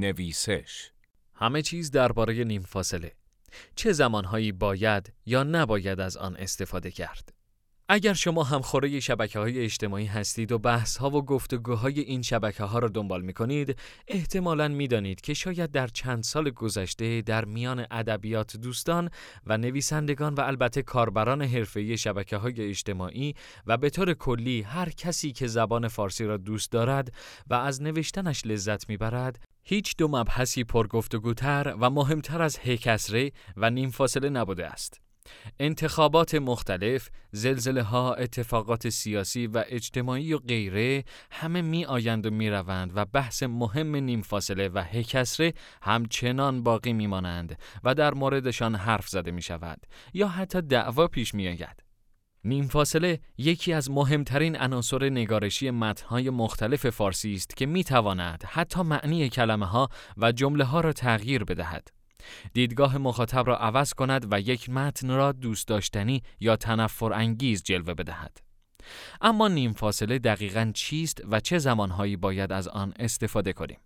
نویسش. همه چیز درباره نیم فاصله. چه زمانهایی باید یا نباید از آن استفاده کرد؟ اگر شما همخوره شبکه‌های اجتماعی هستید و بحث‌ها و گفتگوهای این شبکه‌ها را دنبال می‌کنید، احتمالاً می‌دانید که شاید در چند سال گذشته در میان ادبیات دوستان و نویسندگان و البته کاربران حرفه‌ای شبکه‌های اجتماعی و به طور کلی هر کسی که زبان فارسی را دوست دارد و از نوشتنش لذت می‌برد، هیچ دو مبحثی پرگفتگوتر و مهمتر از هی کسره و نیم فاصله نبوده است. انتخابات مختلف، زلزله‌ها، اتفاقات سیاسی و اجتماعی و غیره همه می آیند و می روند و بحث مهم نیم فاصله و هی کسره همچنان باقی می مانند و در موردشان حرف زده می شود یا حتی دعوا پیش می آید. نیم فاصله یکی از مهمترین عناصر نگارشی متن‌های مختلف فارسی است که می تواند حتی معنی کلمه‌ها و جمله‌ها را تغییر بدهد. دیدگاه مخاطب را عوض کند و یک متن را دوست داشتنی یا تنفر انگیز جلوه بدهد. اما نیم فاصله دقیقاً چیست و چه زمانهایی باید از آن استفاده کنیم؟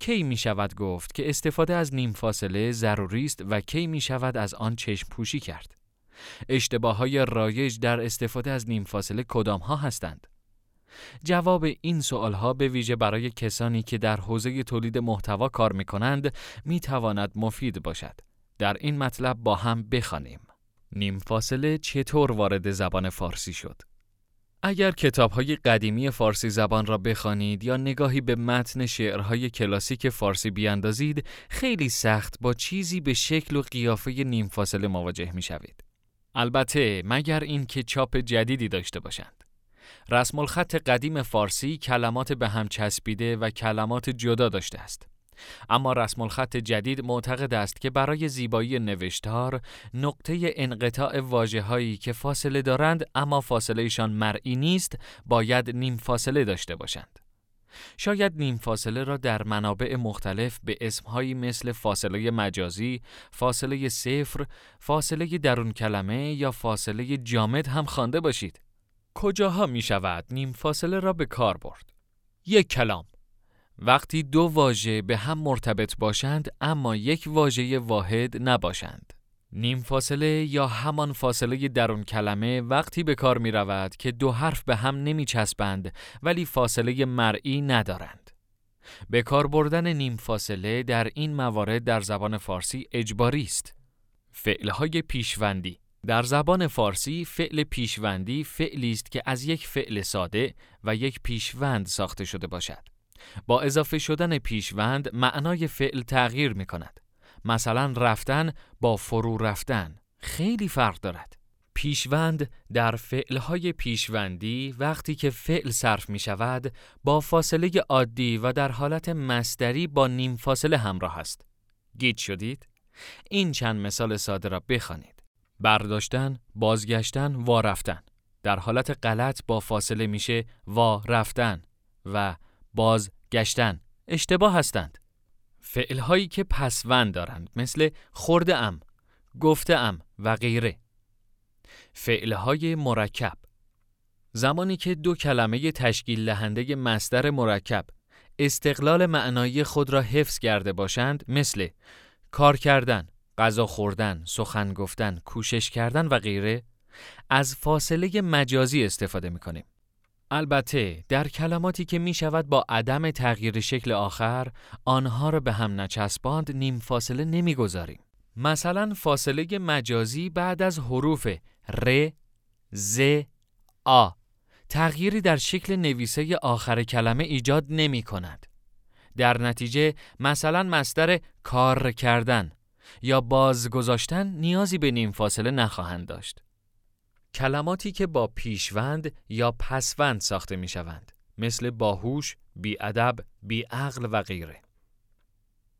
کی می شود گفت که استفاده از نیم فاصله ضروری است و کی می شود از آن چشم پوشی کرد؟ اشتباه‌های رایج در استفاده از نیم فاصله کدام‌ها هستند؟ جواب این سوالها به ویژه برای کسانی که در حوزه تولید محتوا کار می‌کنند می‌تواند مفید باشد. در این مطلب با هم بخوانیم. نیم فاصله چطور وارد زبان فارسی شد؟ اگر کتاب‌های قدیمی فارسی زبان را بخوانید یا نگاهی به متن شعرهای کلاسیک فارسی بیاندازید، خیلی سخت با چیزی به شکل و قیافه نیم فاصله مواجه می‌شوید. البته مگر اینکه چاپ جدیدی داشته باشند. رسم الخط قدیم فارسی کلمات به هم چسبیده و کلمات جدا داشته است. اما رسم الخط جدید معتقد است که برای زیبایی نوشتار نقطه انقطاع واژه‌هایی که فاصله دارند اما فاصلهشان مرئی نیست باید نیم فاصله داشته باشند. شاید نیم فاصله را در منابع مختلف به اسمهایی مثل فاصله مجازی، فاصله صفر، فاصله درون کلمه یا فاصله جامد هم خوانده باشید. کجاها می شود نیم فاصله را به کار برد؟ یک کلام. وقتی دو واژه به هم مرتبط باشند اما یک واژه واحد نباشند. نیم فاصله یا همان فاصله درون کلمه وقتی به کار می رود که دو حرف به هم نمی چسبند ولی فاصله مرئی ندارند. به کار بردن نیم فاصله در این موارد در زبان فارسی اجباری است. فعلهای پیشوندی. در زبان فارسی فعل پیشوندی فعلی است که از یک فعل ساده و یک پیشوند ساخته شده باشد. با اضافه شدن پیشوند معنای فعل تغییر می کند. مثلا رفتن با فرو رفتن خیلی فرق دارد. پیشوند در فعلهای پیشوندی وقتی که فعل صرف می شود با فاصله عادی و در حالت مصدری با نیم فاصله همراه است. گیج شدید؟ این چند مثال ساده را بخوانید. برداشتن، بازگشتن، وا رفتن. در حالت غلط با فاصله میشه وا رفتن و بازگشتن. اشتباه هستند. فعلهایی که پسوند دارند مثل خورده ام، گفته ام و غیره. فعلهای مرکب. زمانی که دو کلمه تشکیل دهنده مصدر مرکب استقلال معنایی خود را حفظ کرده باشند مثل کار کردن، غذا خوردن، سخن گفتن، کوشش کردن و غیره از فاصله مجازی استفاده می‌کنیم. البته در کلماتی که می‌شود با عدم تغییر شکل آخر آنها را به هم نچسباند نیم فاصله نمی‌گذاریم. مثلا فاصله مجازی بعد از حروف ر، ز، آ تغییری در شکل نویسه آخر کلمه ایجاد نمی‌کند. در نتیجه مثلا مصدر کار کردن یا بازگذاشتن نیازی به نیم فاصله نخواهند داشت. کلماتی که با پیشوند یا پسوند ساخته می شوند مثل باهوش، بی‌ادب، بی‌عقل و غیره.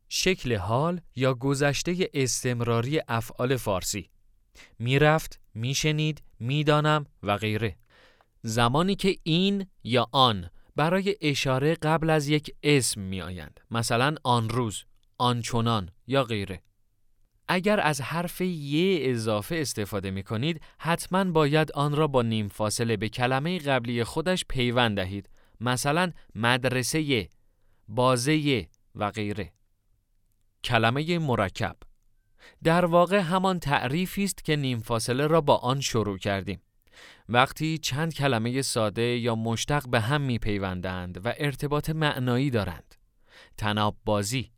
شکل حال یا گذشته استمراری افعال فارسی می رفت، می شنید، می دانم و غیره. زمانی که این یا آن برای اشاره قبل از یک اسم می آیند مثلا آن روز، آنچنان یا غیره. اگر از حرف ی اضافه استفاده می کنید، حتما باید آن را با نیم فاصله به کلمه قبلی خودش پیوند دهید. مثلا مدرسه ی، بازه ی و غیره. کلمه مرکب در واقع همان تعریفی است که نیم فاصله را با آن شروع کردیم. وقتی چند کلمه ساده یا مشتق به هم می‌پیوندند و ارتباط معنایی دارند، تناب بازی،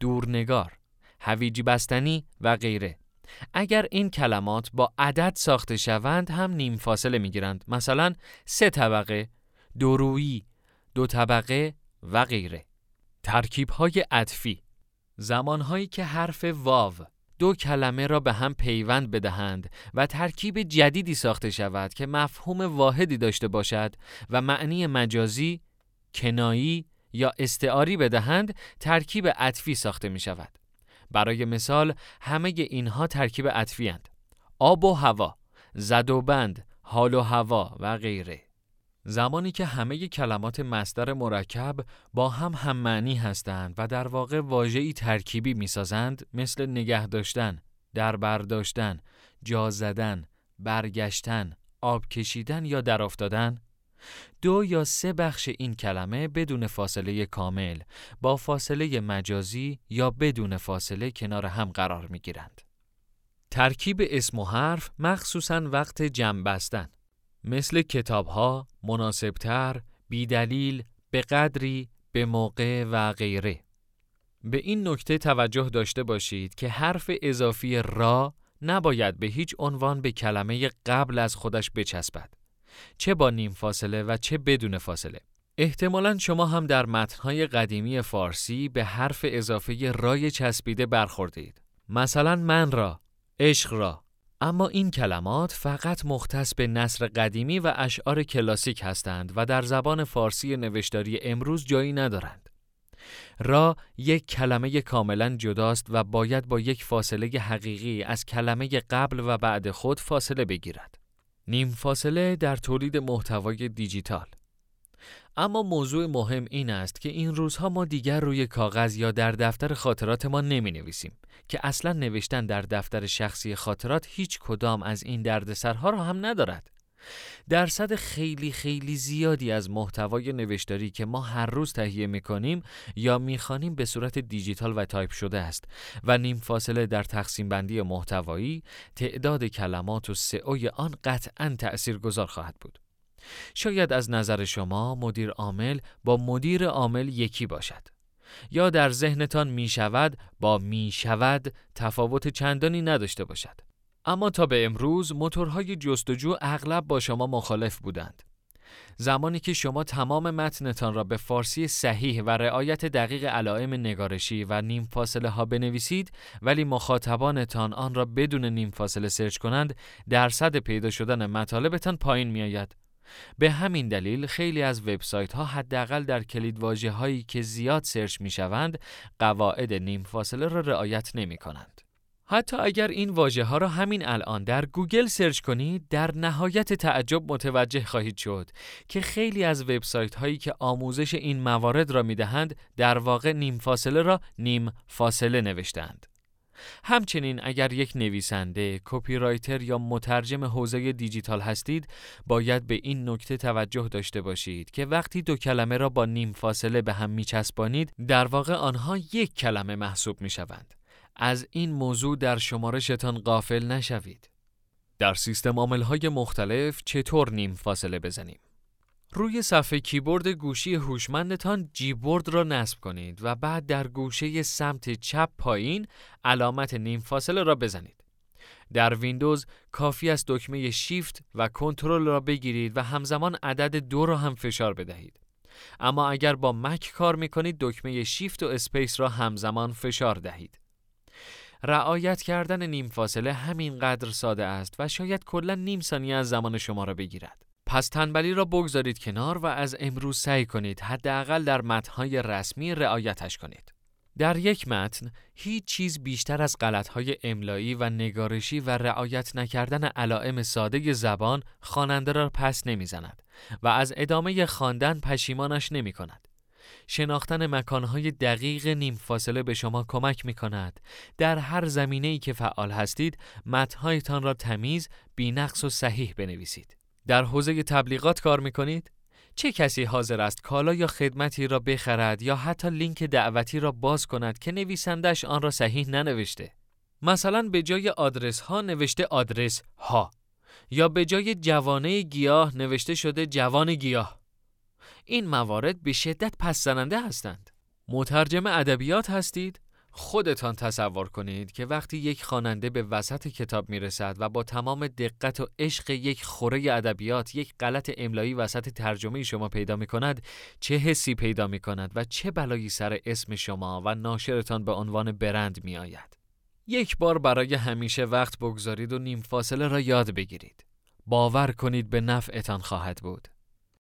دورنگار، هویج بستنی و غیره، اگر این کلمات با عدد ساخته شوند هم نیم فاصله می‌گیرند، مثلا 3 طبقه، دورویی، 2 طبقه و غیره. ترکیب‌های عطفی زمان‌هایی که حرف واو 2 کلمه را به هم پیوند بدهند و ترکیب جدیدی ساخته شود که مفهوم واحدی داشته باشد و معنی مجازی، کنایی یا استعاری بدهند، ترکیب عطفی ساخته می شود. برای مثال همه اینها ترکیب عطفی اند: آب و هوا، زد و بند، حال و هوا و غیره. زمانی که همه کلمات مصدر مرکب با هم معنی هستند و در واقع واژه‌ای ترکیبی می‌سازند، مثل نگه داشتن، در برداشتن، جا زدن، برگشتن، آب کشیدن یا در افتادن، 2 یا 3 بخش این کلمه بدون فاصله کامل، با فاصله مجازی یا بدون فاصله کنار هم قرار می‌گیرند. ترکیب اسم و حرف مخصوصاً وقت جمع بستن، مثل کتاب‌ها، مناسبتر، بیدلیل، به قدری، به موقع و غیره. به این نکته توجه داشته باشید که حرف اضافی را نباید به هیچ عنوان به کلمه قبل از خودش بچسبد، چه با نیم فاصله و چه بدون فاصله. احتمالاً شما هم در متن‌های قدیمی فارسی به حرف اضافی رای چسبیده برخوردید، مثلا من را، عشق را. اما این کلمات فقط مختص به نثر قدیمی و اشعار کلاسیک هستند و در زبان فارسی نوشتاری امروز جایی ندارند. را 1 کلمه کاملا جداست و باید با 1 فاصله حقیقی از کلمه قبل و بعد خود فاصله بگیرد. نیم فاصله در تولید محتوای دیجیتال. اما موضوع مهم این است که این روزها ما دیگر روی کاغذ یا در دفتر خاطرات ما نمی نویسیم، که اصلا نوشتن در دفتر شخصی خاطرات هیچ کدام از این دردسرها را هم ندارد. درصد خیلی زیادی از محتوای نوشتاری که ما هر روز تهیه می کنیم یا می خوانیم به صورت دیجیتال و تایپ شده است و نیم فاصله در تقسیم بندی محتوایی، تعداد کلمات و سئوی آن قطعاً تأثیرگذار خواهد بود. شاید از نظر شما مدیر عامل با مدیر عامل یکی باشد، یا در ذهنتان می شود با می شود تفاوت چندانی نداشته باشد، اما تا به امروز موتورهای جستجو اغلب با شما مخالف بودند. زمانی که شما تمام متنتان را به فارسی صحیح و رعایت دقیق علائم نگارشی و نیم فاصله ها بنویسید ولی مخاطبانتان آن را بدون نیم فاصله سرچ کنند، درصد پیدا شدن مطالبتان پایین می آید. به همین دلیل خیلی از وبسایت‌ها حداقل در کلیدواژه‌هایی که زیاد سرچ می‌شوند قواعد نیم فاصله را رعایت نمی‌کنند. حتی اگر این واژه‌ها را همین الان در گوگل سرچ کنید، در نهایت تعجب متوجه خواهید شد که خیلی از وبسایت‌هایی که آموزش این موارد را می‌دهند در واقع نیم فاصله را نیم فاصله نوشتند. همچنین اگر یک نویسنده، کپی رایتر یا مترجم حوزه دیجیتال هستید، باید به این نکته توجه داشته باشید که وقتی 2 کلمه را با نیم فاصله به هم میچسبانید، در واقع آنها 1 کلمه محسوب میشوند. از این موضوع در شمارشتان غافل نشوید. در سیستم عامل‌های مختلف چطور نیم فاصله بزنیم؟ روی صفحه کیبورد گوشی هوشمندتان جیبورد را نصب کنید و بعد در گوشه سمت چپ پایین علامت نیم فاصله را بزنید. در ویندوز کافی است دکمه شیفت و کنترل را بگیرید و همزمان عدد 2 را هم فشار بدهید. اما اگر با مک کار می‌کنید، دکمه شیفت و اسپیس را همزمان فشار دهید. رعایت کردن نیم فاصله همینقدر ساده است و شاید کلاً نیم ثانیه از زمان شما را بگیرد. پس تنبلی را بگذارید کنار و از امروز سعی کنید حداقل در متن‌های رسمی رعایتش کنید. در یک متن هیچ چیز بیشتر از غلط‌های املایی و نگارشی و رعایت نکردن علائم ساده زبان خواننده را پس نمی‌زند و از ادامه خواندن پشیمانش نمی‌کند. شناختن مکان‌های دقیق نیم فاصله به شما کمک می‌کند در هر زمینه‌ای که فعال هستید متن‌هایتان را تمیز، بی‌نقص و صحیح بنویسید. در حوزه تبلیغات کار می‌کنید؟ چه کسی حاضر است کالا یا خدمتی را بخرد یا حتی لینک دعوتی را باز کند که نویسندش آن را صحیح ننوشته؟ مثلا به جای آدرس ها نوشته آدرس ها، یا به جای جوانه گیاه نوشته شده جوان گیاه. این موارد به شدت پس‌زننده هستند. مترجم ادبیات هستید؟ خودتان تصور کنید که وقتی یک خواننده به وسط کتاب میرسد و با تمام دقت و عشق یک خوره ادبیات یک غلط املایی وسط ترجمه شما پیدا میکند، چه حسی پیدا میکند و چه بلایی سر اسم شما و ناشرتان به عنوان برند میآید. یک بار برای همیشه وقت بگذارید و نیم فاصله را یاد بگیرید. باور کنید به نفعتان خواهد بود.